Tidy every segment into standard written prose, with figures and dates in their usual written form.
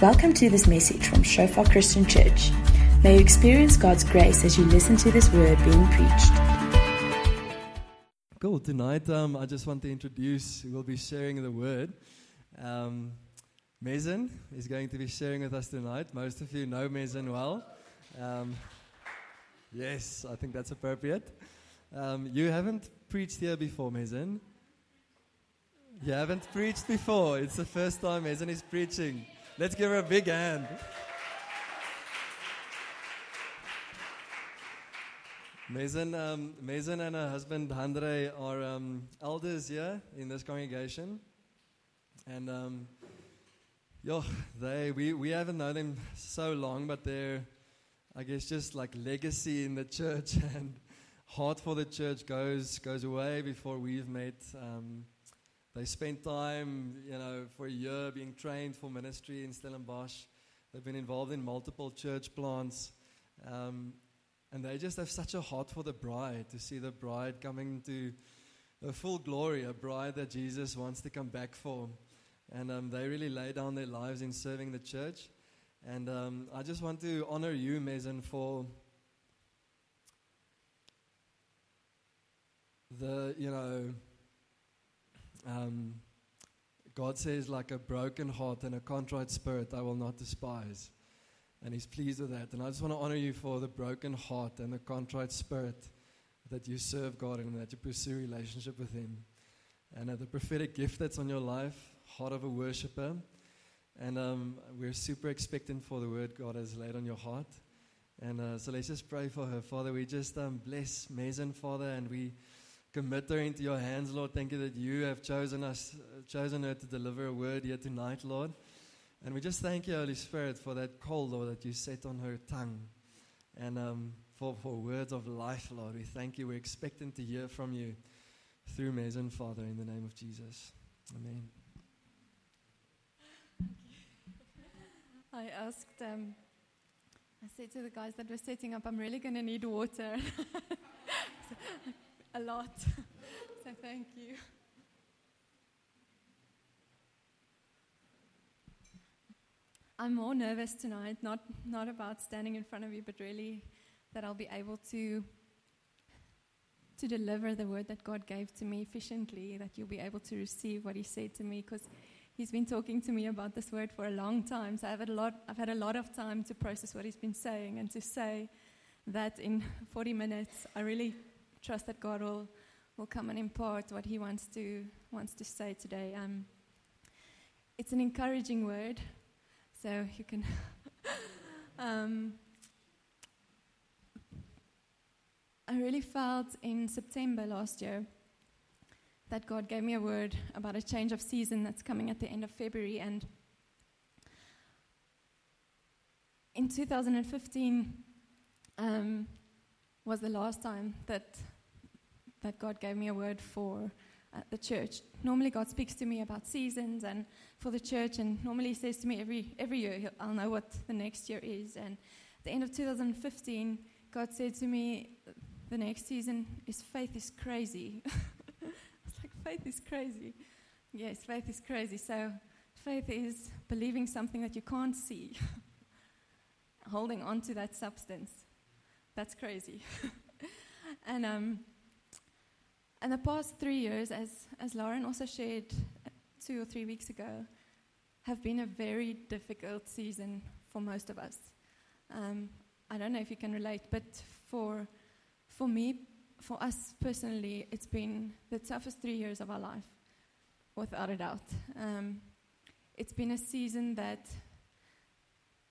Welcome to this message from Shofar Christian Church. May you experience God's grace as you listen to this word being preached. Cool. Tonight, I just want to introduce, we'll be sharing the word. Mezayne is going to be sharing with us tonight. Most of you know Mezayne well. Yes, I think that's appropriate. You haven't preached here before, Mezayne. You haven't preached before. It's the first time Mezayne is preaching. Let's give her a big hand. Mezayne and her husband Andre are elders here in this congregation, and we haven't known them so long, but they're, I guess, just like legacy in the church and heart for the church goes away before we've met. They spent time, for a year being trained for ministry in Stellenbosch. They've been involved in multiple church plants. And they just have such a heart for the bride, to see the bride coming to her full glory, a bride that Jesus wants to come back for. And they really lay down their lives in serving the church. And I just want to honor you, Mezayne, for the, God says, like, a broken heart and a contrite spirit I will not despise, and he's pleased with that. And I just want to honor you for the broken heart and the contrite spirit that you serve God and that you pursue relationship with him, and the prophetic gift that's on your life, heart of a worshiper. And we're super expectant for the word God has laid on your heart. And so let's just pray for her. Father, we just bless Mezayne, Father, and we commit her into your hands, Lord. Thank you that you have chosen her to deliver a word here tonight, Lord. And we just thank you, Holy Spirit, for that call, Lord, that you set on her tongue. And for words of life, Lord, we thank you. We're expecting to hear from you through Mezayne, Father, in the name of Jesus. Amen. I asked, I said to the guys that were setting up, I'm really going to need water. A lot. So thank you. I'm more nervous tonight, not about standing in front of you, but really that I'll be able to deliver the word that God gave to me efficiently, that you'll be able to receive what he said to me, because he's been talking to me about this word for a long time. So I've had a lot of time to process what he's been saying, and to say that in 40 minutes, I really trust that God will come and impart what he wants to say today. It's an encouraging word, so you can. I really felt in September last year that God gave me a word about a change of season that's coming at the end of February. And in 2015 was the last time that God gave me a word for the church. Normally God speaks to me about seasons and for the church, and normally he says to me every year, I'll know what the next year is. And at the end of 2015, God said to me, the next season is faith is crazy. I was like, faith is crazy? Yes, faith is crazy. So faith is believing something that you can't see, holding on to that substance. That's crazy. And in the past 3 years, as Lauren also shared 2 or 3 weeks ago, have been a very difficult season for most of us. I don't know if you can relate, but for me, for us personally, it's been the toughest 3 years of our life, without a doubt. It's been a season that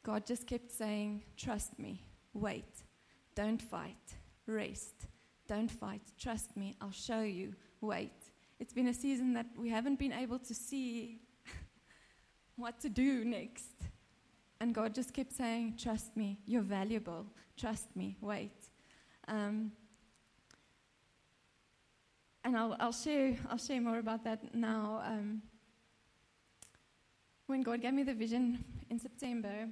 God just kept saying, trust me, wait. Don't fight, rest. Don't fight, trust me, I'll show you, wait. It's been a season that we haven't been able to see what to do next. And God just kept saying, trust me, you're valuable. Trust me, wait. And I'll share more about that now. When God gave me the vision in September,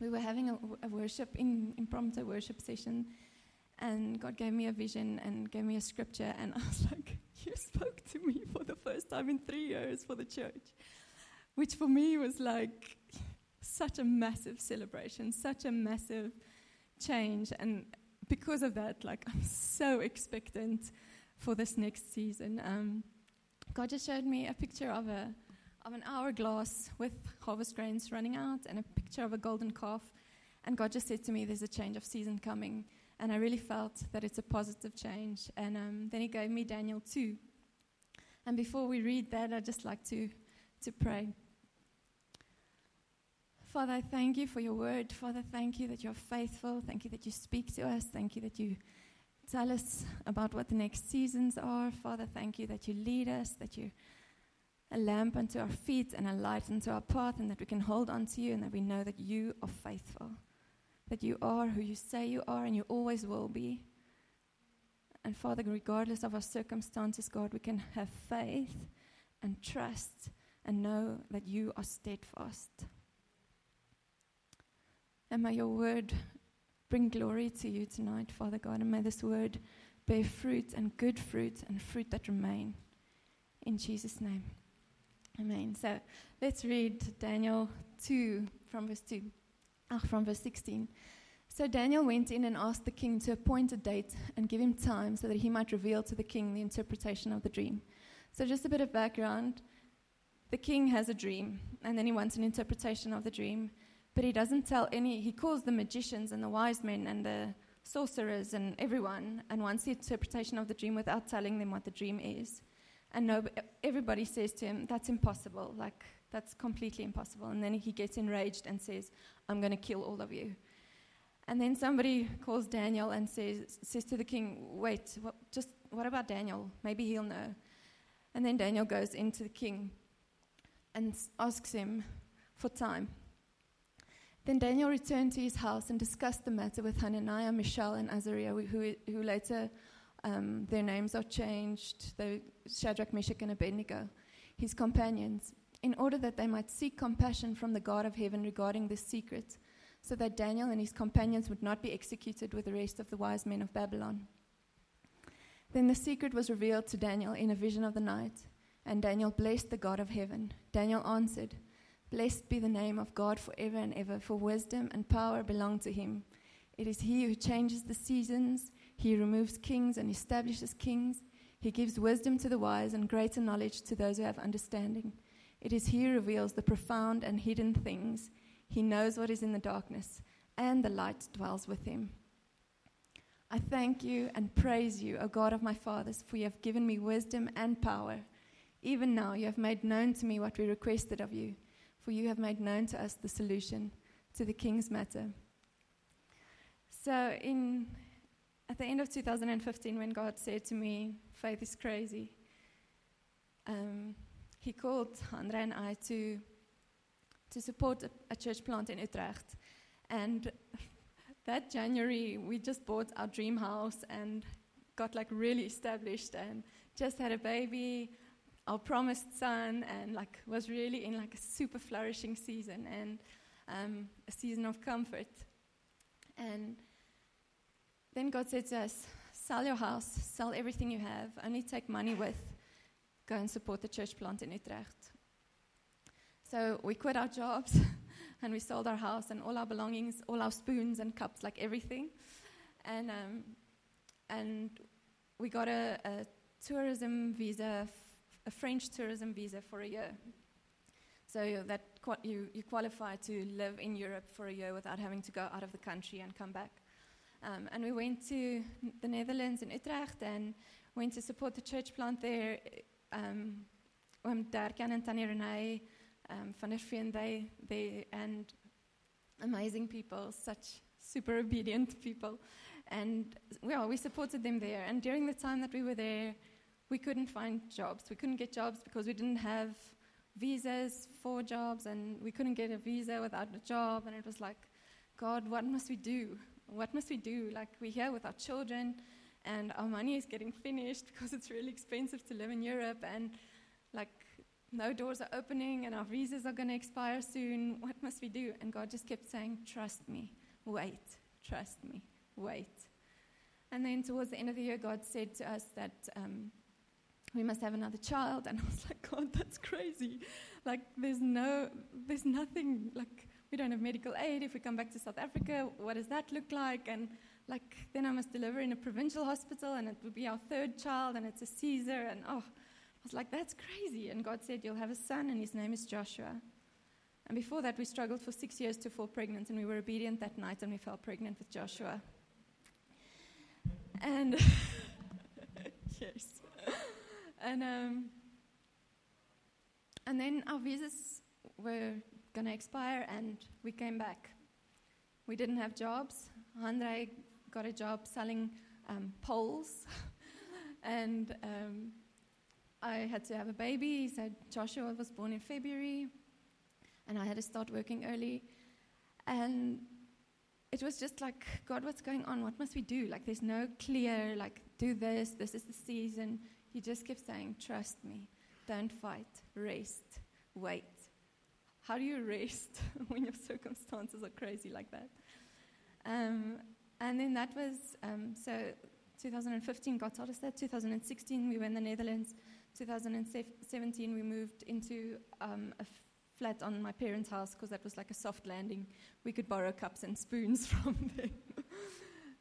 we were having a worship, impromptu worship session, and God gave me a vision and gave me a scripture, and I was like, you spoke to me for the first time in 3 years for the church, which for me was like, such a massive celebration, such a massive change. And because of that, like, I'm so expectant for this next season. God just showed me a picture of an hourglass with harvest grains running out and a picture of a golden calf. And God just said to me, there's a change of season coming. And I really felt that it's a positive change. And then he gave me Daniel 2. And before we read that, I'd just like to pray. Father, I thank you for your word. Father, thank you that you're faithful. Thank you that you speak to us. Thank you that you tell us about what the next seasons are. Father, thank you that you lead us, that you're a lamp unto our feet and a light unto our path, and that we can hold on to you, and that we know that you are faithful, that you are who you say you are, and you always will be. And Father, regardless of our circumstances, God, we can have faith and trust and know that you are steadfast. And may your word bring glory to you tonight, Father God, and may this word bear fruit, and good fruit, and fruit that remain. In Jesus' name, amen. So let's read Daniel 2 from verse 16. So Daniel went in and asked the king to appoint a date and give him time so that he might reveal to the king the interpretation of the dream. So just a bit of background. The king has a dream, and then he wants an interpretation of the dream, but he doesn't tell any. He calls the magicians and the wise men and the sorcerers and everyone, and wants the interpretation of the dream without telling them what the dream is. And everybody says to him, that's impossible, like, that's completely impossible. And then he gets enraged and says, I'm going to kill all of you. And then somebody calls Daniel and says to the king, wait, what about Daniel? Maybe he'll know. And then Daniel goes into the king and asks him for time. Then Daniel returned to his house and discussed the matter with Hananiah, Mishael, and Azariah, who later their names are changed, Shadrach, Meshach, and Abednego, his companions, in order that they might seek compassion from the God of heaven regarding this secret, so that Daniel and his companions would not be executed with the rest of the wise men of Babylon. Then the secret was revealed to Daniel in a vision of the night, and Daniel blessed the God of heaven. Daniel answered, Blessed be the name of God forever and ever, for wisdom and power belong to him. It is he who changes the seasons, he removes kings and establishes kings. He gives wisdom to the wise and greater knowledge to those who have understanding. It is he who reveals the profound and hidden things. He knows what is in the darkness, and the light dwells with him. I thank you and praise you, O God of my fathers, for you have given me wisdom and power. Even now you have made known to me what we requested of you, for you have made known to us the solution to the king's matter. So at the end of 2015, when God said to me, faith is crazy, he called Andre and I to support a church plant in Utrecht. And that January, we just bought our dream house and got like really established and just had a baby, our promised son, and like was really in like a super flourishing season and a season of comfort. And then God said to us, sell your house, sell everything you have, only take money with, go and support the church plant in Utrecht. So we quit our jobs and we sold our house and all our belongings, all our spoons and cups, like everything. And we got a tourism visa, a French tourism visa for a year. So that you qualify to live in Europe for a year without having to go out of the country and come back. And we went to the Netherlands in Utrecht and went to support the church plant there. Darkan and Tanir and I, Van Effrey and they, and amazing people, such super obedient people. And well, we supported them there. And during the time that we were there, we couldn't find jobs. We couldn't get jobs because we didn't have visas for jobs, and we couldn't get a visa without a job. And it was like, God, what must we do? What must we do? Like, we're here with our children, and our money is getting finished because it's really expensive to live in Europe, and like no doors are opening, and our visas are going to expire soon. What must we do? And God just kept saying, trust me, wait, trust me, wait. And then towards the end of the year, God said to us that we must have another child. And I was like, God, that's crazy. Like, there's nothing, like, we don't have medical aid. If we come back to South Africa, what does that look like? And, like, then I must deliver in a provincial hospital, and it would be our third child, and it's a Caesar, and, oh, I was like, that's crazy. And God said, you'll have a son, and his name is Joshua. And before that, we struggled for 6 years to fall pregnant, and we were obedient that night, and we fell pregnant with Joshua. And, yes. And then our visas were going to expire, and we came back. We didn't have jobs. Andre got a job selling poles, and I had to have a baby. So Joshua was born in February, and I had to start working early. And it was just like, God, what's going on? What must we do? Like, there's no clear, like, do this. This is the season. He just kept saying, trust me. Don't fight. Rest. Wait. How do you rest when your circumstances are crazy like that? And then that was, so 2015 God told us that. 2016 we were in the Netherlands. 2017 we moved into a flat on my parents' house because that was like a soft landing. We could borrow cups and spoons from them.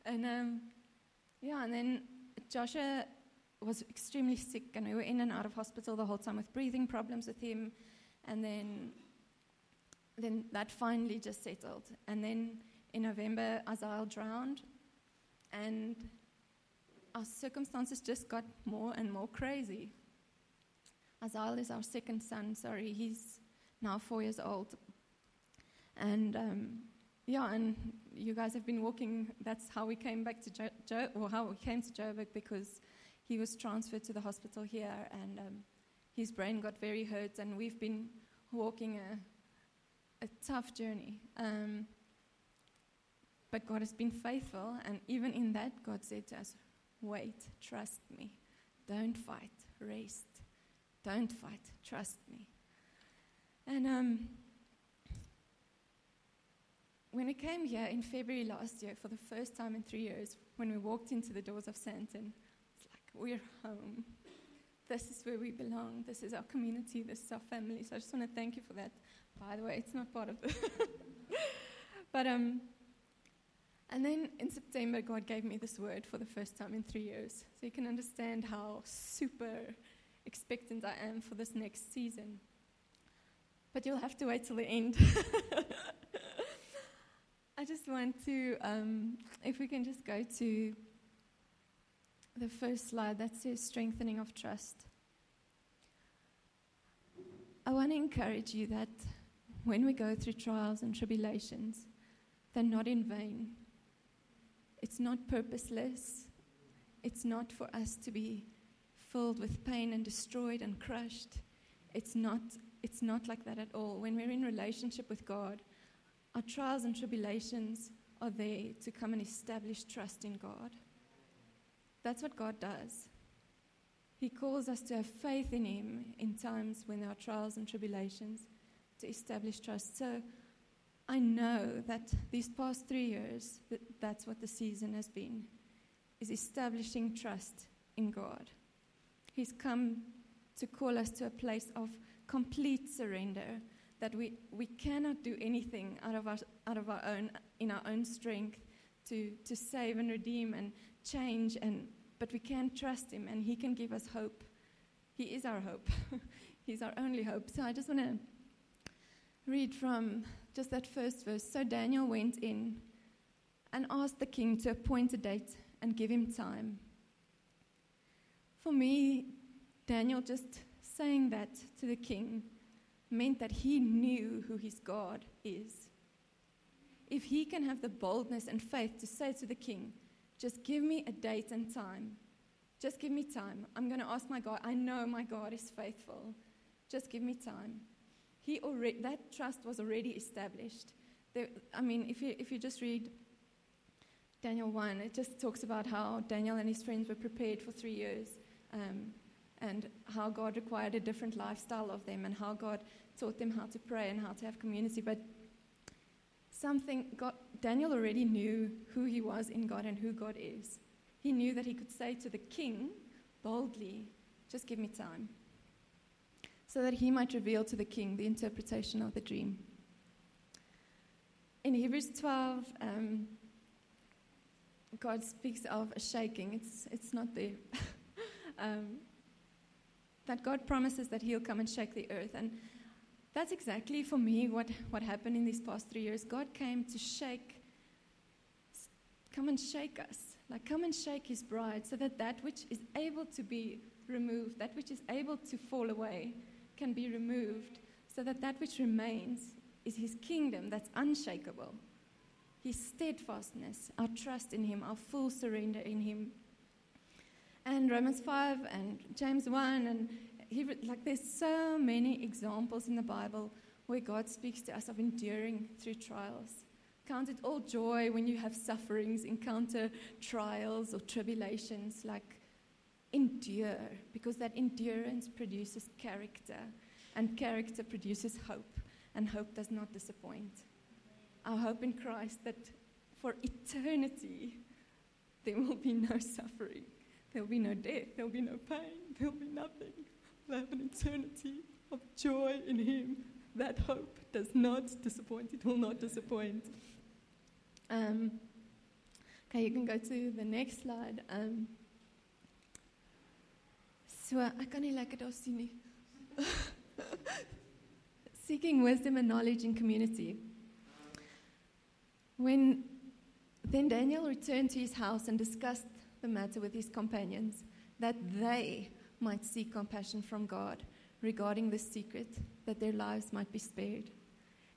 And yeah, and then Joshua was extremely sick, and we were in and out of hospital the whole time with breathing problems with him. And then that finally just settled. And then in November, Azal drowned, and our circumstances just got more and more crazy. Azal is our second son, sorry. He's now 4 years old. And, yeah, and you guys have been walking. That's how we came back to Joburg, because he was transferred to the hospital here, and his brain got very hurt, and we've been walking a tough journey. But God has been faithful, and even in that, God said to us, wait, trust me. Don't fight, rest. Don't fight, trust me. And when I came here in February last year, for the first time in 3 years, when we walked into the doors of Santon, we're home. This is where we belong. This is our community. This is our family. So I just want to thank you for that. By the way, it's not part of this. But, and then in September, God gave me this word for the first time in 3 years. So you can understand how super expectant I am for this next season. But you'll have to wait till the end. I just want to, if we can just go to the first slide, that says strengthening of trust. I want to encourage you that when we go through trials and tribulations, they're not in vain. It's not purposeless. It's not for us to be filled with pain and destroyed and crushed. It's not like that at all. When we're in relationship with God, our trials and tribulations are there to come and establish trust in God. That's what God does. He calls us to have faith in Him in times when there are trials and tribulations, to establish trust. So I know that these past 3 years, that's what the season has been, is establishing trust in God. He's come to call us to a place of complete surrender, that we cannot do anything out of our own, in our own strength, to save and redeem and change, but we can trust Him, and He can give us hope. He is our hope. He's our only hope. So I just want to read from just that first verse. So Daniel went in and asked the king to appoint a date and give him time. For me, Daniel just saying that to the king meant that he knew who his God is. If he can have the boldness and faith to say to the king, just give me a date and time. Just give me time. I'm going to ask my God. I know my God is faithful. Just give me time. That trust was already established. If you just read Daniel 1, it just talks about how Daniel and his friends were prepared for 3 years, and how God required a different lifestyle of them, and how God taught them how to pray and how to have community. But Daniel already knew who he was in God and who God is. He knew that he could say to the king boldly, just give me time. so that he might reveal to the king the interpretation of the dream. In Hebrews 12, God speaks of a shaking. It's not there. That God promises that he'll come and shake the earth. And that's exactly, for me, what happened in these past 3 years. God came to come and shake us. Like, come and shake his bride so that that which is able to be removed, that which is able to fall away, can be removed, so that that which remains is his kingdom that's unshakable. His steadfastness, our trust in him, our full surrender in him. And Romans 5 and James 1 and there's so many examples in the Bible where God speaks to us of enduring through trials. Count it all joy when you have sufferings, encounter trials or tribulations, like endure, because that endurance produces character, and character produces hope, and hope does not disappoint. Our hope in Christ that for eternity there will be no suffering, there will be no death, there will be no pain, there will be nothing. We'll have an eternity of joy in him. That hope does not disappoint. It will not disappoint. Okay, you can go to the next slide. So I can't like it all. Seeking wisdom and knowledge in community. Then Daniel returned to his house and discussed the matter with his companions, that they might seek compassion from God regarding this secret, that their lives might be spared.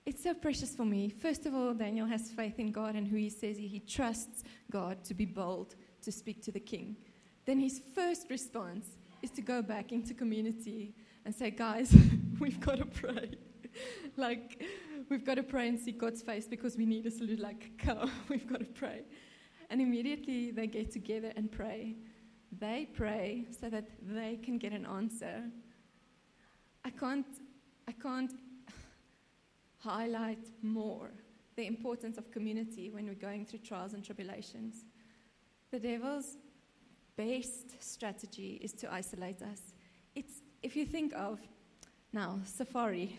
It's so precious for me. First of all, Daniel has faith in God and who he says he trusts God to be bold to speak to the king. Then his first response is to go back into community and say, guys, we've got to pray. Like, we've got to pray and seek God's face because we need a salute like cow. We've got to pray. And immediately they get together and pray. They pray so that they can get an answer. I can't highlight more the importance of community when we're going through trials and tribulations. The devil's best strategy is to isolate us. It's, if you think of, now, safari.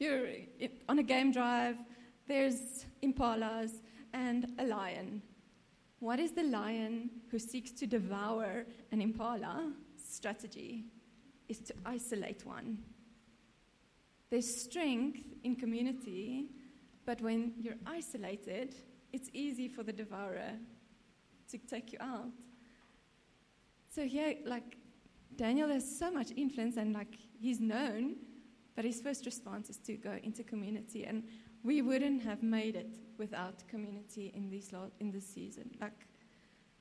You're on a game drive, there's impalas and a lion. What is the lion who seeks to devour an impala strategy? Is to isolate one. There's strength in community, but when you're isolated, it's easy for the devourer to take you out. So here, like, Daniel has so much influence, and like, he's known, but his first response is to go into community, and we wouldn't have made it without community in this season. Like,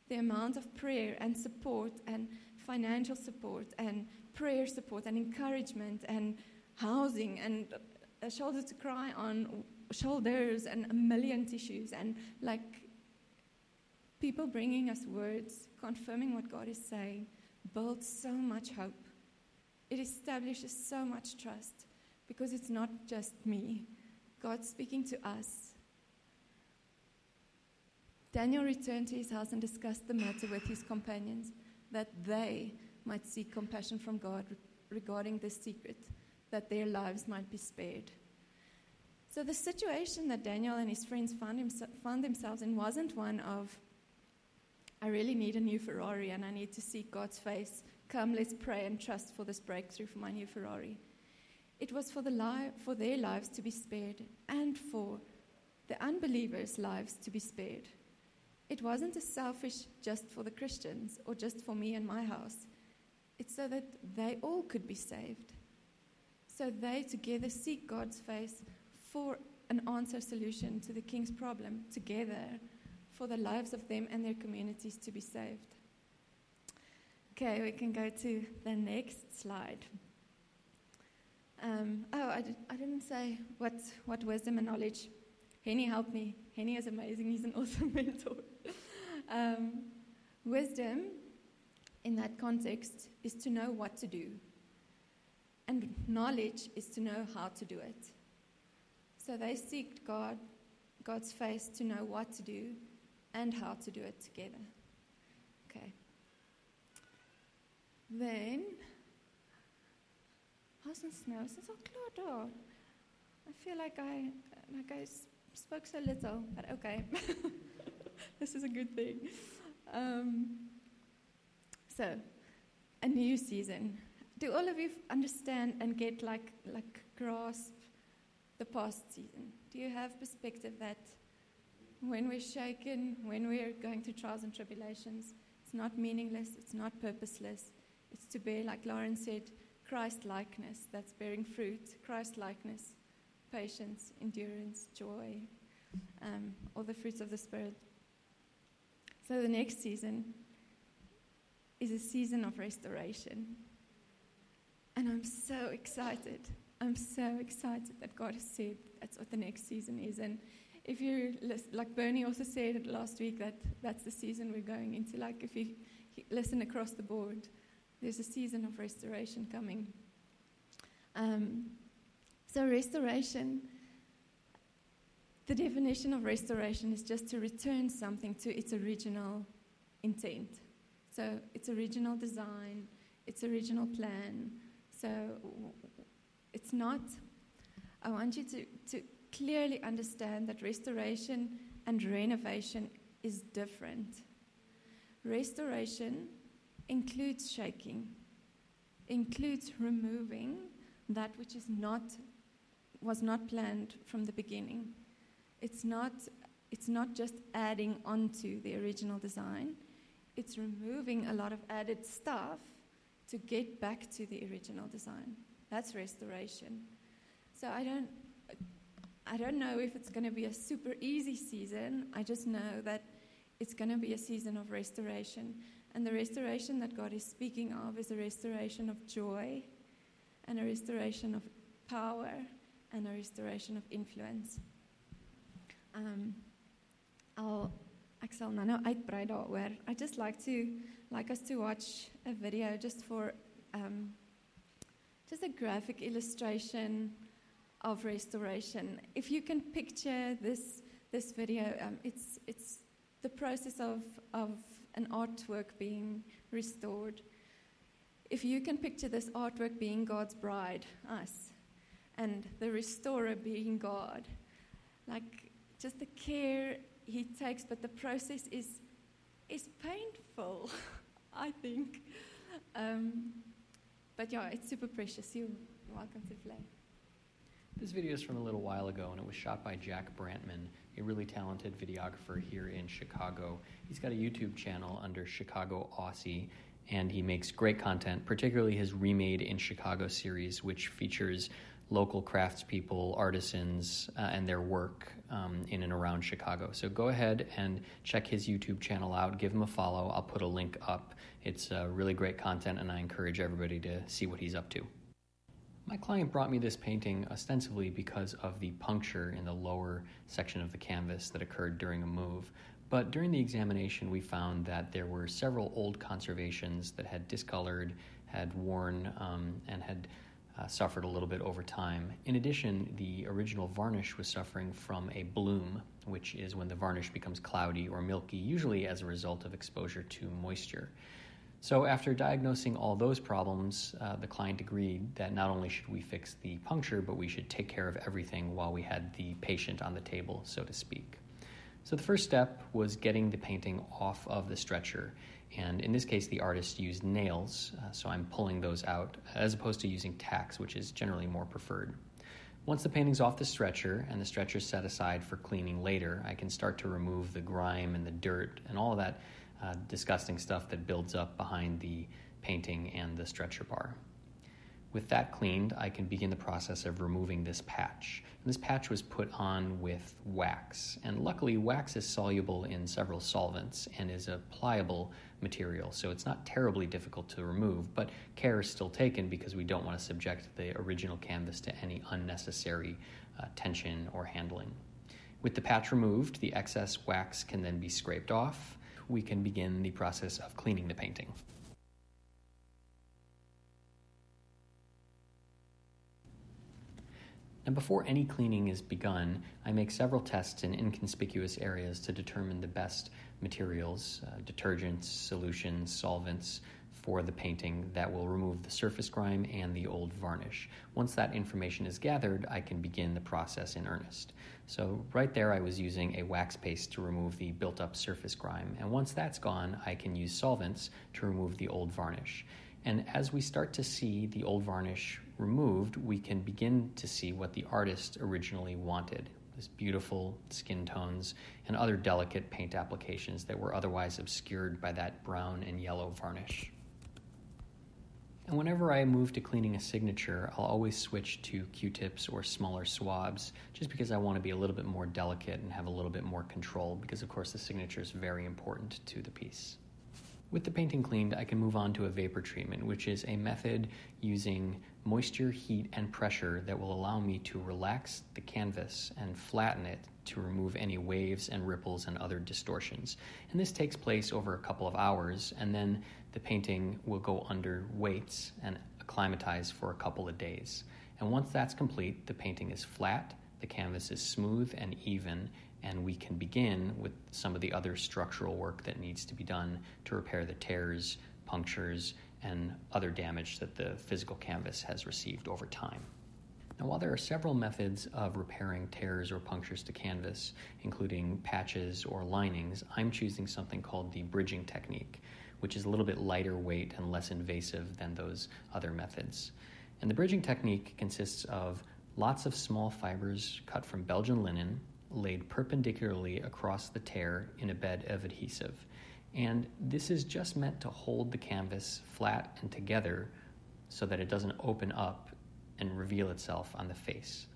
the amount of prayer and support and financial support and prayer support and encouragement and housing and a shoulder to cry on, shoulders and a million tissues, and like people bringing us words, confirming what God is saying, builds so much hope. It establishes so much trust because it's not just me. God's speaking to us. Daniel returned to his house and discussed the matter with his companions, that they might seek compassion from God regarding this secret, that their lives might be spared. So the situation that Daniel and his friends found themselves in wasn't one of, I really need a new Ferrari and I need to seek God's face. Come, let's pray and trust for this breakthrough for my new Ferrari. It was for their lives to be spared and for the unbelievers' lives to be spared. It wasn't a selfish just for the Christians or just for me and my house. It's so that they all could be saved. So they together seek God's face for an answer solution to the king's problem, together for the lives of them and their communities to be saved. Okay, we can go to the next slide. I didn't say what wisdom and knowledge. Henny helped me. Henny is amazing. He's an awesome mentor. Wisdom, in that context, is to know what to do. And knowledge is to know how to do it. So they seek God's face to know what to do and how to do it together. Okay. Then hasn't snow since October. I feel like I spoke so little, but okay. This is a good thing. So, a new season. Do all of you understand and get like grasp the past season? Do you have perspective that when we're shaken, when we're going through trials and tribulations, it's not meaningless, it's not purposeless. It's to bear, like Lauren said, Christ-likeness, that's bearing fruit, Christ-likeness, patience, endurance, joy, all the fruits of the Spirit. So the next season is a season of restoration. And I'm so excited. I'm so excited that God has said that's what the next season is. And if you listen, like Bernie also said it last week, that that's the season we're going into. Like if you listen across the board, there's a season of restoration coming. So restoration, the definition of restoration is just to return something to its original intent. So its original design, its original plan. So it's not, I want you to clearly understand that restoration and renovation is different. Restoration includes shaking, includes removing that which was not planned from the beginning. It's not just adding onto the original design, it's removing a lot of added stuff to get back to the original design. That's restoration. So I don't know if it's going to be a super easy season. I just know that it's going to be a season of restoration. And the restoration that God is speaking of is a restoration of joy and a restoration of power and a restoration of influence. Ek sal nou uitbrei daaroor. I just like us to watch a video just for just a graphic illustration of restoration. If you can picture this video, it's the process of an artwork being restored. If you can picture this artwork being God's bride, us, and the restorer being God, like just the care He takes, but the process is painful, I think. But yeah, it's super precious. You're welcome to play. This video is from a little while ago, and it was shot by Jack Brantman, a really talented videographer here in Chicago. He's got a YouTube channel under Chicago Aussie, and he makes great content, particularly his Remade in Chicago series, which features local craftspeople, artisans, and their work in and around Chicago. So go ahead and check his YouTube channel out. Give him a follow. I'll put a link up. It's really great content, and I encourage everybody to see what he's up to. My client brought me this painting ostensibly because of the puncture in the lower section of the canvas that occurred during a move. But during the examination, we found that there were several old conservations that had discolored, had worn, and had suffered a little bit over time. In addition, the original varnish was suffering from a bloom, which is when the varnish becomes cloudy or milky, usually as a result of exposure to moisture. So after diagnosing all those problems, the client agreed that not only should we fix the puncture, but we should take care of everything while we had the patient on the table, so to speak. So the first step was getting the painting off of the stretcher, and in this case the artist used nails, so I'm pulling those out, as opposed to using tacks, which is generally more preferred. Once the painting's off the stretcher, and the stretcher's set aside for cleaning later, I can start to remove the grime and the dirt and all of that disgusting stuff that builds up behind the painting and the stretcher bar. With that cleaned, I can begin the process of removing this patch. And this patch was put on with wax, and luckily wax is soluble in several solvents and is a pliable material, so it's not terribly difficult to remove, but care is still taken because we don't want to subject the original canvas to any unnecessary tension or handling. With the patch removed, the excess wax can then be scraped off. We can begin the process of cleaning the painting. And before any cleaning is begun, I make several tests in inconspicuous areas to determine the best materials, detergents, solutions, solvents, for the painting that will remove the surface grime and the old varnish. Once that information is gathered, I can begin the process in earnest. So right there I was using a wax paste to remove the built-up surface grime, and once that's gone, I can use solvents to remove the old varnish. And as we start to see the old varnish removed, we can begin to see what the artist originally wanted. This beautiful skin tones and other delicate paint applications that were otherwise obscured by that brown and yellow varnish. And whenever I move to cleaning a signature, I'll always switch to Q-tips or smaller swabs, just because I want to be a little bit more delicate and have a little bit more control, because of course the signature is very important to the piece. With the painting cleaned, I can move on to a vapor treatment, which is a method using moisture, heat, and pressure that will allow me to relax the canvas and flatten it to remove any waves and ripples and other distortions. And this takes place over a couple of hours, and then the painting will go under weights and acclimatize for a couple of days. And once that's complete, the painting is flat, the canvas is smooth and even, and we can begin with some of the other structural work that needs to be done to repair the tears, punctures, and other damage that the physical canvas has received over time. Now, while there are several methods of repairing tears or punctures to canvas, including patches or linings, I'm choosing something called the bridging technique, which is a little bit lighter weight and less invasive than those other methods. And the bridging technique consists of lots of small fibers cut from Belgian linen, laid perpendicularly across the tear in a bed of adhesive. And this is just meant to hold the canvas flat and together so that it doesn't open up and reveal itself on the face.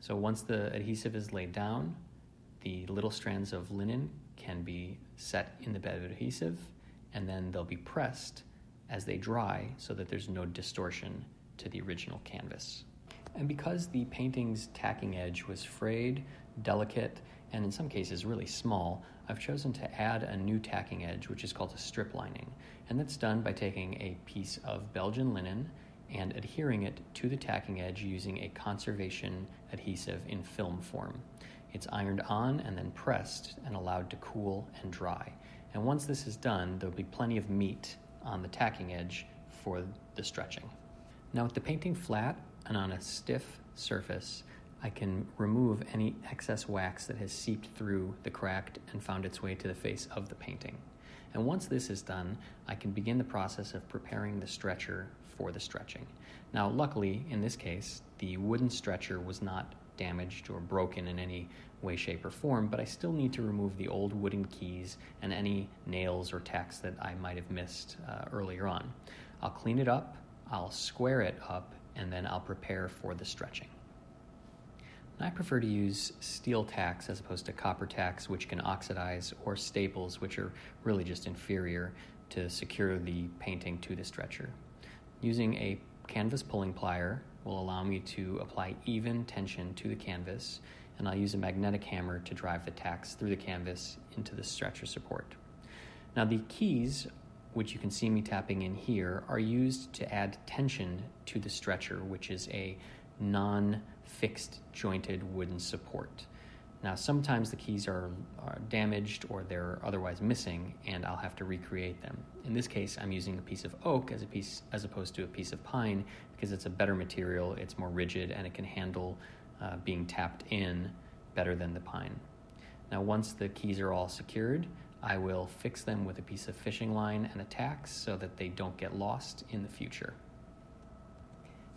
So once the adhesive is laid down, the little strands of linen can be set in the bed of adhesive, and then they'll be pressed as they dry so that there's no distortion to the original canvas. And because the painting's tacking edge was frayed, delicate, and in some cases really small, I've chosen to add a new tacking edge, which is called a strip lining. And that's done by taking a piece of Belgian linen and adhering it to the tacking edge using a conservation adhesive in film form. It's ironed on and then pressed and allowed to cool and dry. And once this is done, there'll be plenty of meat on the tacking edge for the stretching. Now, with the painting flat and on a stiff surface, I can remove any excess wax that has seeped through the crack and found its way to the face of the painting. And once this is done, I can begin the process of preparing the stretcher for the stretching. Now, luckily, in this case, the wooden stretcher was not damaged or broken in any way, shape, or form, but I still need to remove the old wooden keys and any nails or tacks that I might have missed earlier on. I'll clean it up, I'll square it up, and then I'll prepare for the stretching. I prefer to use steel tacks as opposed to copper tacks, which can oxidize, or staples, which are really just inferior, to secure the painting to the stretcher. Using a canvas pulling plier will allow me to apply even tension to the canvas, and I'll use a magnetic hammer to drive the tacks through the canvas into the stretcher support. Now, the keys, which you can see me tapping in here, are used to add tension to the stretcher, which is a non-fixed jointed wooden support. Now, sometimes the keys are damaged or they're otherwise missing, and I'll have to recreate them. In this case, I'm using a piece of oak as opposed to a piece of pine, because it's a better material, it's more rigid, and it can handle being tapped in better than the pine. Now, once the keys are all secured, I will fix them with a piece of fishing line and a tack so that they don't get lost in the future.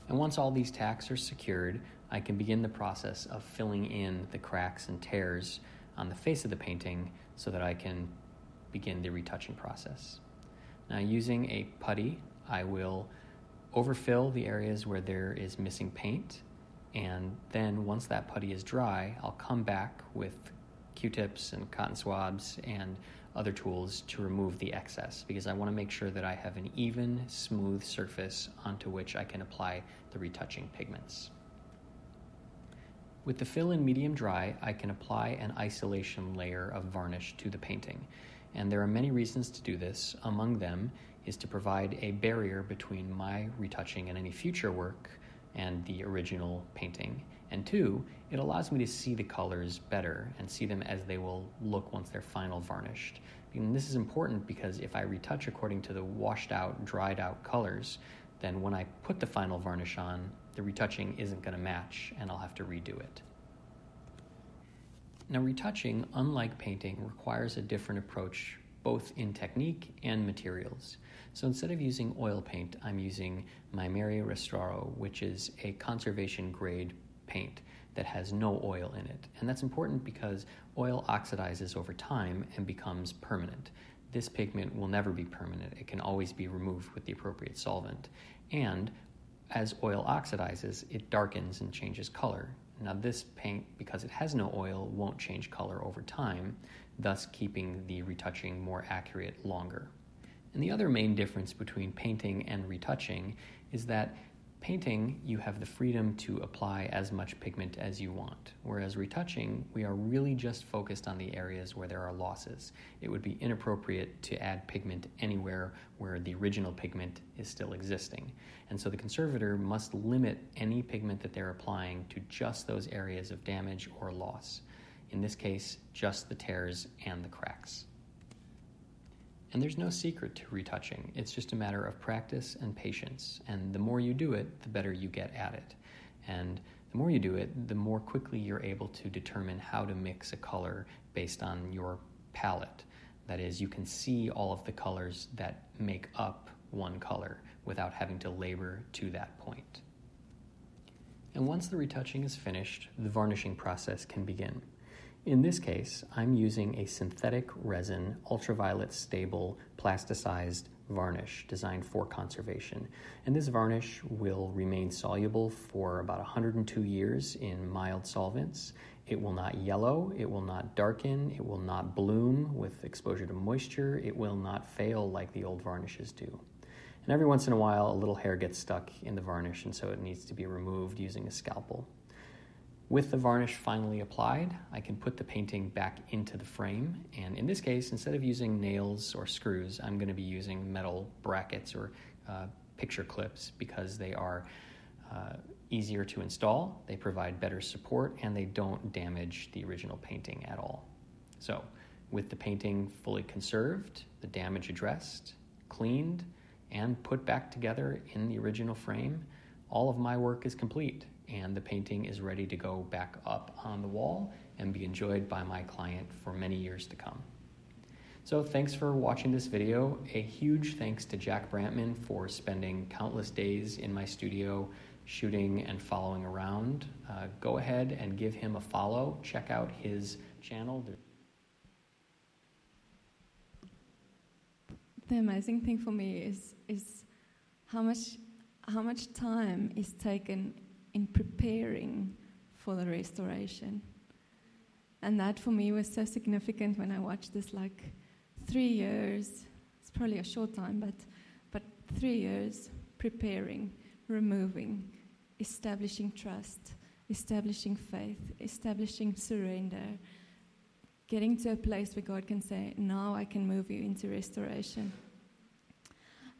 And once all these tacks are secured, I can begin the process of filling in the cracks and tears on the face of the painting so that I can begin the retouching process. Now, using a putty, I will overfill the areas where there is missing paint, and then once that putty is dry, I'll come back with Q-tips and cotton swabs and other tools to remove the excess, because I want to make sure that I have an even, smooth surface onto which I can apply the retouching pigments. With the fill-in medium dry, I can apply an isolation layer of varnish to the painting, and there are many reasons to do this. Among them is to provide a barrier between my retouching and any future work and the original painting, and two it allows me to see the colors better and see them as they will look once they're final varnished. And this is important because if I retouch according to the washed out, dried out colors, then when I put the final varnish on, the retouching isn't going to match and I'll have to redo it. Now, retouching, unlike painting, requires a different approach both in technique and materials. So instead of using oil paint, I'm using Maimaria Restraro, which is a conservation grade paint that has no oil in it. And that's important because oil oxidizes over time and becomes permanent. This pigment will never be permanent. It can always be removed with the appropriate solvent. And as oil oxidizes, it darkens and changes color. Now this paint, because it has no oil, won't change color over time, thus keeping the retouching more accurate longer. And the other main difference between painting and retouching is that painting, you have the freedom to apply as much pigment as you want, whereas retouching, we are really just focused on the areas where there are losses. It would be inappropriate to add pigment anywhere where the original pigment is still existing. And so the conservator must limit any pigment that they're applying to just those areas of damage or loss. In this case, just the tears and the cracks. And there's no secret to retouching. It's just a matter of practice and patience. And the more you do it, the better you get at it. And the more you do it, the more quickly you're able to determine how to mix a color based on your palette. That is, you can see all of the colors that make up one color without having to labor to that point. And once the retouching is finished, the varnishing process can begin. In this case, I'm using a synthetic resin, ultraviolet stable, plasticized varnish designed for conservation. And this varnish will remain soluble for about 102 years in mild solvents. It will not yellow, it will not darken, it will not bloom with exposure to moisture, it will not fail like the old varnishes do. And every once in a while, a little hair gets stuck in the varnish, and so it needs to be removed using a scalpel. With the varnish finally applied, I can put the painting back into the frame, and in this case, instead of using nails or screws, I'm going to be using metal brackets or picture clips because they are easier to install, they provide better support, and they don't damage the original painting at all. So, with the painting fully conserved, the damage addressed, cleaned, and put back together in the original frame, all of my work is complete. And the painting is ready to go back up on the wall and be enjoyed by my client for many years to come. So thanks for watching this video. A huge thanks to Jack Brantman for spending countless days in my studio shooting and following around. Go ahead and give him a follow. Check out his channel. The amazing thing for me is how much time is taken in preparing for the restoration. And that for me was so significant when I watched this, like 3 years, it's probably a short time, but 3 years preparing, removing, establishing trust, establishing faith, establishing surrender, getting to a place where God can say, now I can move you into restoration.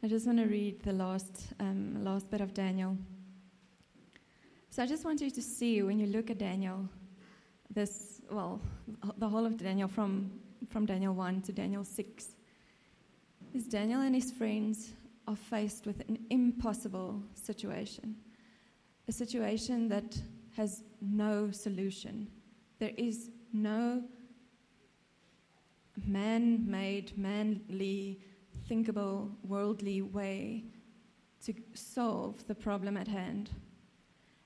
I just want to read the last bit of Daniel. So I just want you to see, when you look at Daniel, the whole of Daniel from Daniel 1 to Daniel 6, is Daniel and his friends are faced with an impossible situation, a situation that has no solution. There is no man-made, manly, thinkable, worldly way to solve the problem at hand.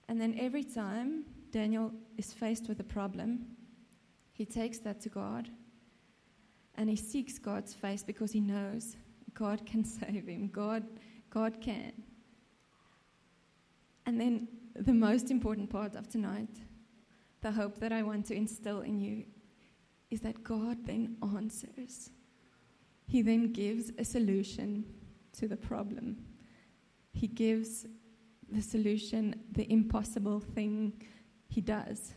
And then every time Daniel is faced with a problem, he takes that to God and he seeks God's face because he knows God can save him. God can. And then the most important part of tonight, the hope that I want to instill in you, is that God then answers. He then gives a solution to the problem. He gives the solution, the impossible thing he does.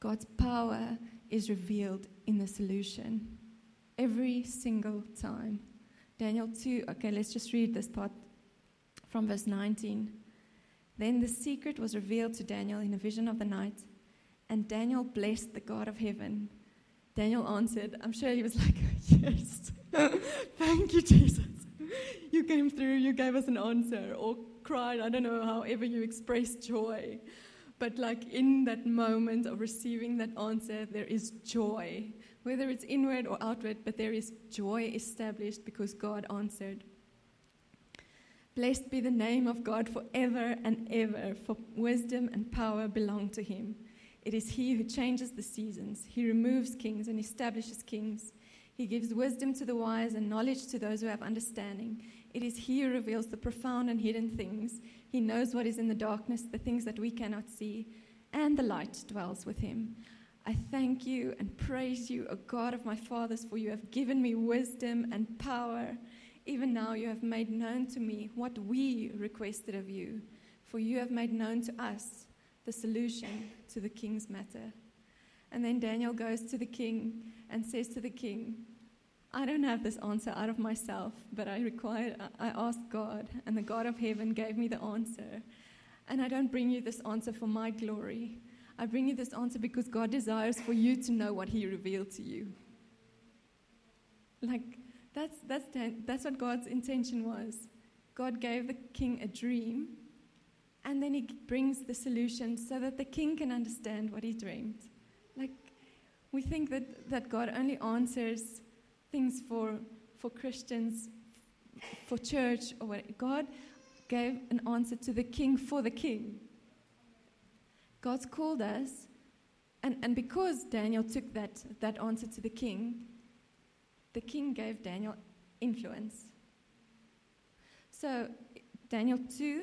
God's power is revealed in the solution every single time. Daniel 2, okay, let's just read this part from verse 19. Then the secret was revealed to Daniel in a vision of the night, And Daniel blessed the God of heaven. Daniel answered, I'm sure he was like, yes, thank you, Jesus. You came through, you gave us an answer, or cried, I don't know, however you expressed joy. But like in that moment of receiving that answer, there is joy. Whether it's inward or outward, but there is joy established because God answered. Blessed be the name of God forever and ever, for wisdom and power belong to him. It is he who changes the seasons. He removes kings and establishes kings. He gives wisdom to the wise and knowledge to those who have understanding. It is he who reveals the profound and hidden things. He knows what is in the darkness, the things that we cannot see, and the light dwells with him. I thank you and praise you, O God of my fathers, for you have given me wisdom and power. Even now you have made known to me what we requested of you, for you have made known to us the solution to the king's matter. And then Daniel goes to the king and says to the king, I don't have this answer out of myself, but I asked God, and the God of heaven gave me the answer. And I don't bring you this answer for my glory. I bring you this answer because God desires for you to know what he revealed to you. Like, that's what God's intention was. God gave the king a dream, and then he brings the solution so that the king can understand what he dreamed. Like, we think that God only answers things for Christians, for church, or whatever. God gave an answer to the king for the king. God's called us, and because Daniel took that answer to the king gave Daniel influence. So Daniel 2,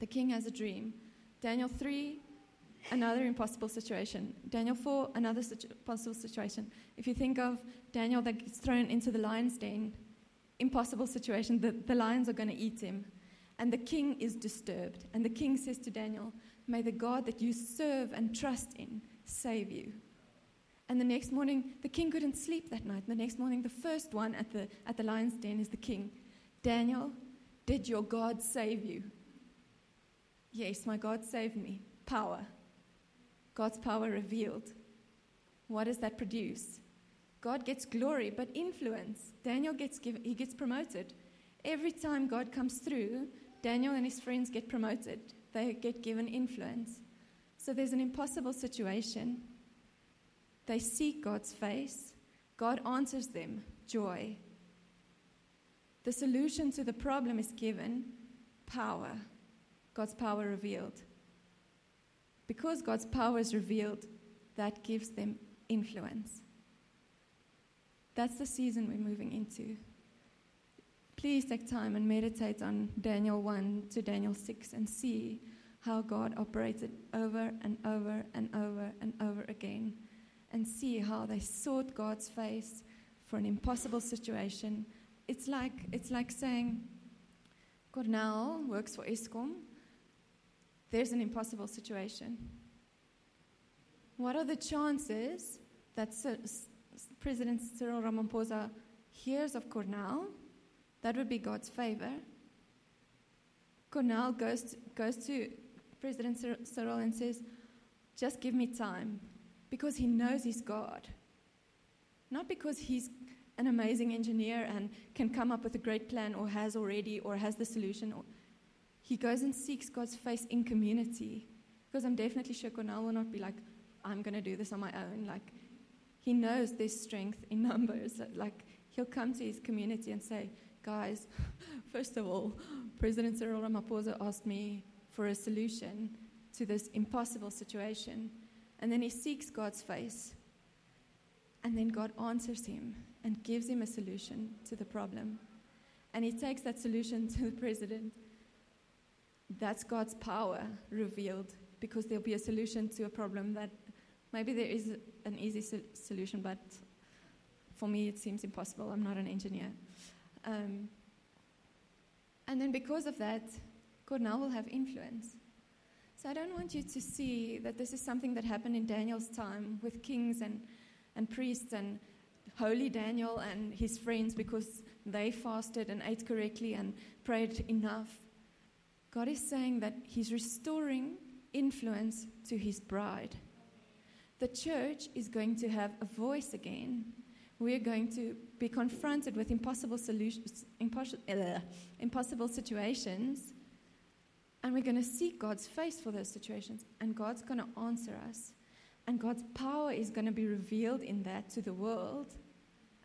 the king has a dream. Daniel 3, another impossible situation. Daniel 4, another impossible situation. If you think of Daniel that gets thrown into the lion's den, impossible situation, the lions are going to eat him. And the king is disturbed. And the king says to Daniel, may the God that you serve and trust in save you. And the next morning, the king couldn't sleep that night. The next morning, the first one at the lion's den is the king. Daniel, did your God save you? Yes, my God saved me. Power. God's power revealed. What does that produce? God gets glory, but influence. Daniel gets promoted. Every time God comes through, Daniel and his friends get promoted. They get given influence. So there's an impossible situation. They seek God's face. God answers them. Joy. The solution to the problem is given. Power. God's power revealed. Because God's power is revealed, that gives them influence. That's the season we're moving into. Please take time and meditate on Daniel 1 to Daniel 6 and see how God operated over and over and over and over again, and see how they sought God's face for an impossible situation. It's like saying, Cornell works for Eskom. There's an impossible situation. What are the chances that President Cyril Ramaphosa hears of Cornell? That would be God's favor. Cornell goes to President Cyril and says, just give me time, because he knows he's God. Not because he's an amazing engineer and can come up with a great plan or has already or has the solution. He goes and seeks God's face in community. Because I'm definitely sure Cornell will not be like, I'm going to do this on my own. Like, he knows there's strength in numbers. Like, he'll come to his community and say, guys, first of all, President Cyril Ramaphosa asked me for a solution to this impossible situation. And then he seeks God's face. And then God answers him and gives him a solution to the problem. And he takes that solution to the president. That's God's power revealed, because there'll be a solution to a problem that maybe there is an easy solution, but for me it seems impossible. I'm not an engineer. And then because of that, God now will have influence. So I don't want you to see that this is something that happened in Daniel's time with kings and priests and holy Daniel and his friends, because they fasted and ate correctly and prayed enough. God is saying that he's restoring influence to his bride. the church is going to have a voice again. We are going to be confronted with impossible solutions, impossible situations, and we're going to seek God's face for those situations, and God's going to answer us, and God's power is going to be revealed in that to the world,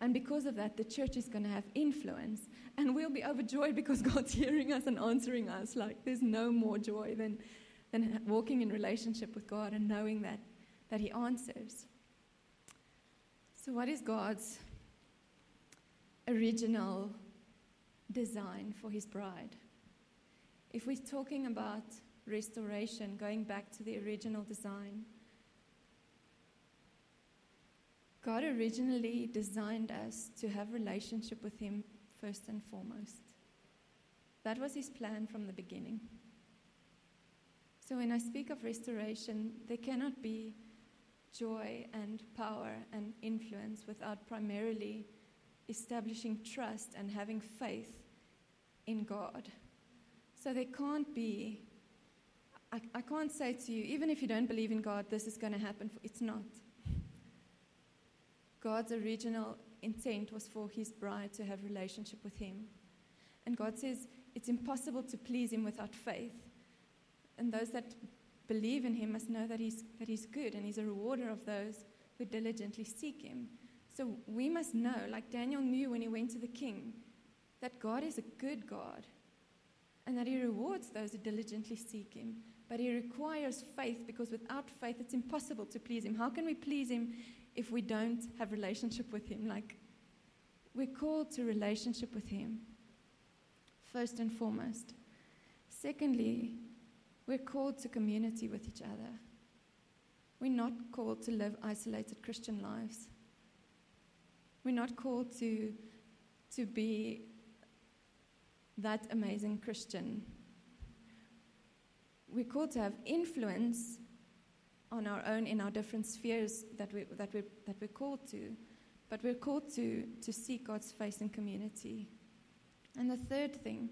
and because of that, the church is going to have influence, and we'll be overjoyed because God's hearing us and answering us. Like, there's no more joy than walking in relationship with God and knowing that He answers. So what is God's original design for His bride? If we're talking about restoration, going back to the original design, God originally designed us to have relationship with Him first and foremost. That was His plan from the beginning. So when I speak of restoration, there cannot be joy and power and influence without primarily establishing trust and having faith in God. So there can't be, I can't say to you, even if you don't believe in God, this is going to happen. It's not. God's original intent was for His bride to have relationship with Him. And God says it's impossible to please Him without faith. And those that believe in Him must know that He's good, and He's a rewarder of those who diligently seek Him. So we must know, like Daniel knew when he went to the king, that God is a good God and that He rewards those who diligently seek Him. But He requires faith, because without faith it's impossible to please Him. How can we please Him if we don't have relationship with Him? Like, we're called to relationship with Him first and foremost. Secondly, we're called to community with each other. We're not called to live isolated Christian lives. We're not called to be that amazing Christian. We're called to have influence on our own in our different spheres that we're called to, but we're called to seek God's face in community. And the third thing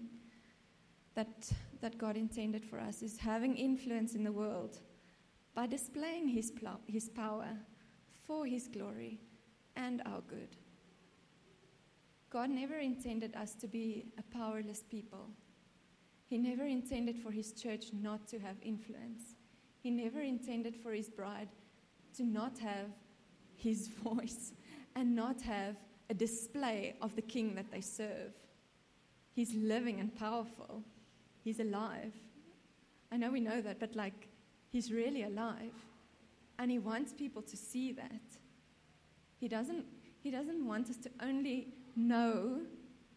that God intended for us is having influence in the world by displaying His power for His glory and our good. God never intended us to be a powerless people. He never intended for His church not to have influence. He never intended for His bride to not have His voice and not have a display of the King that they serve. He's living and powerful. He's alive. I know we know that, but like, He's really alive. And He wants people to see that. He doesn't want us to only know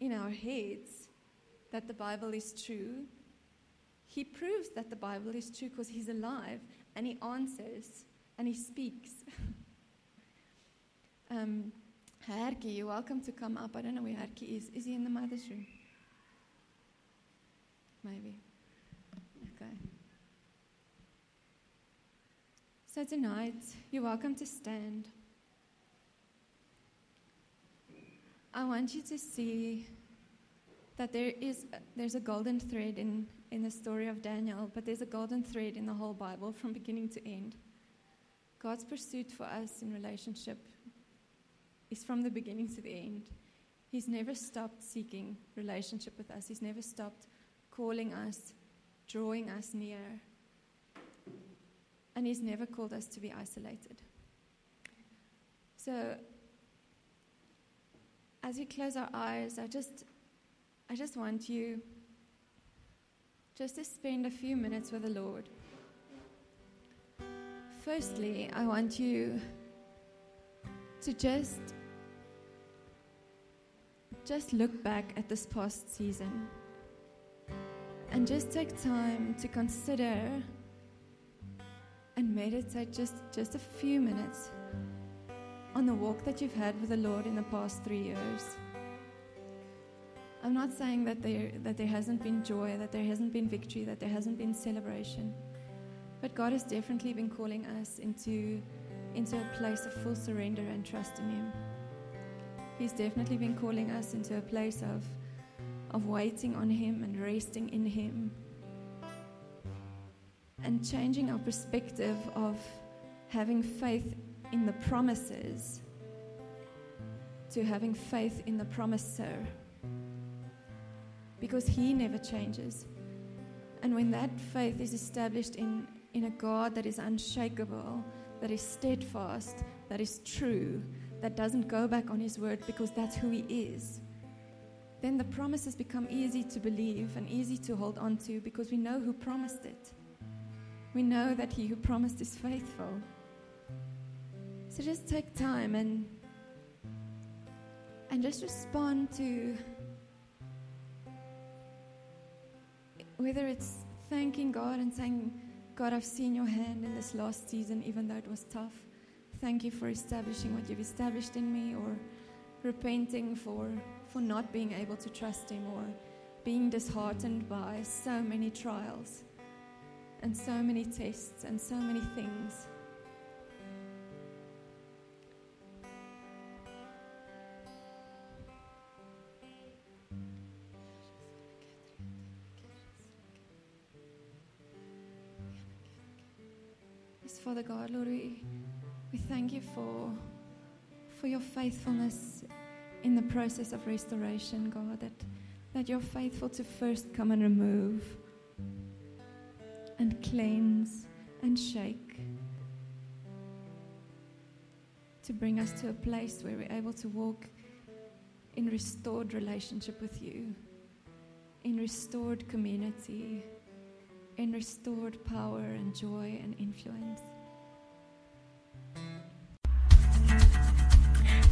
in our heads that the Bible is true. He proves that the Bible is true because He's alive, and He answers, and He speaks. Herky, you're welcome to come up. I don't know where Herky is. Is he in the mother's room? Maybe. Okay. So tonight, you're welcome to stand. I want you to see that there's a golden thread in the story of Daniel, but there's a golden thread in the whole Bible from beginning to end. God's pursuit for us in relationship is from the beginning to the end. He's never stopped seeking relationship with us. He's never stopped calling us, drawing us near. And He's never called us to be isolated. So, as we close our eyes, I just want you just to spend a few minutes with the Lord. Firstly, I want you to just look back at this past season. And just take time to consider and meditate just a few minutes on the walk that you've had with the Lord in the past 3 years. I'm not saying that there hasn't been joy, that there hasn't been victory, that there hasn't been celebration. But God has definitely been calling us into a place of full surrender and trust in Him. He's definitely been calling us into a place of waiting on Him and resting in Him, and changing our perspective of having faith in the promises to having faith in the promiser, because he never changes. And when that faith is established in a God that is unshakable, that is steadfast, that is true, that doesn't go back on his word because that's who he is, then the promises become easy to believe and easy to hold on to because we know who promised it. We know that he who promised is faithful. So just take time and just respond to, whether it's thanking God and saying, God, I've seen your hand in this last season, even though it was tough. Thank you for establishing what you've established in me, or repenting for not being able to trust him, or being disheartened by so many trials and so many tests and so many things. Yes, Father God, Lord, we thank you for your faithfulness in the process of restoration, God, that you're faithful to first come and remove and cleanse and shake, to bring us to a place where we're able to walk in restored relationship with you, in restored community, in restored power and joy and influence.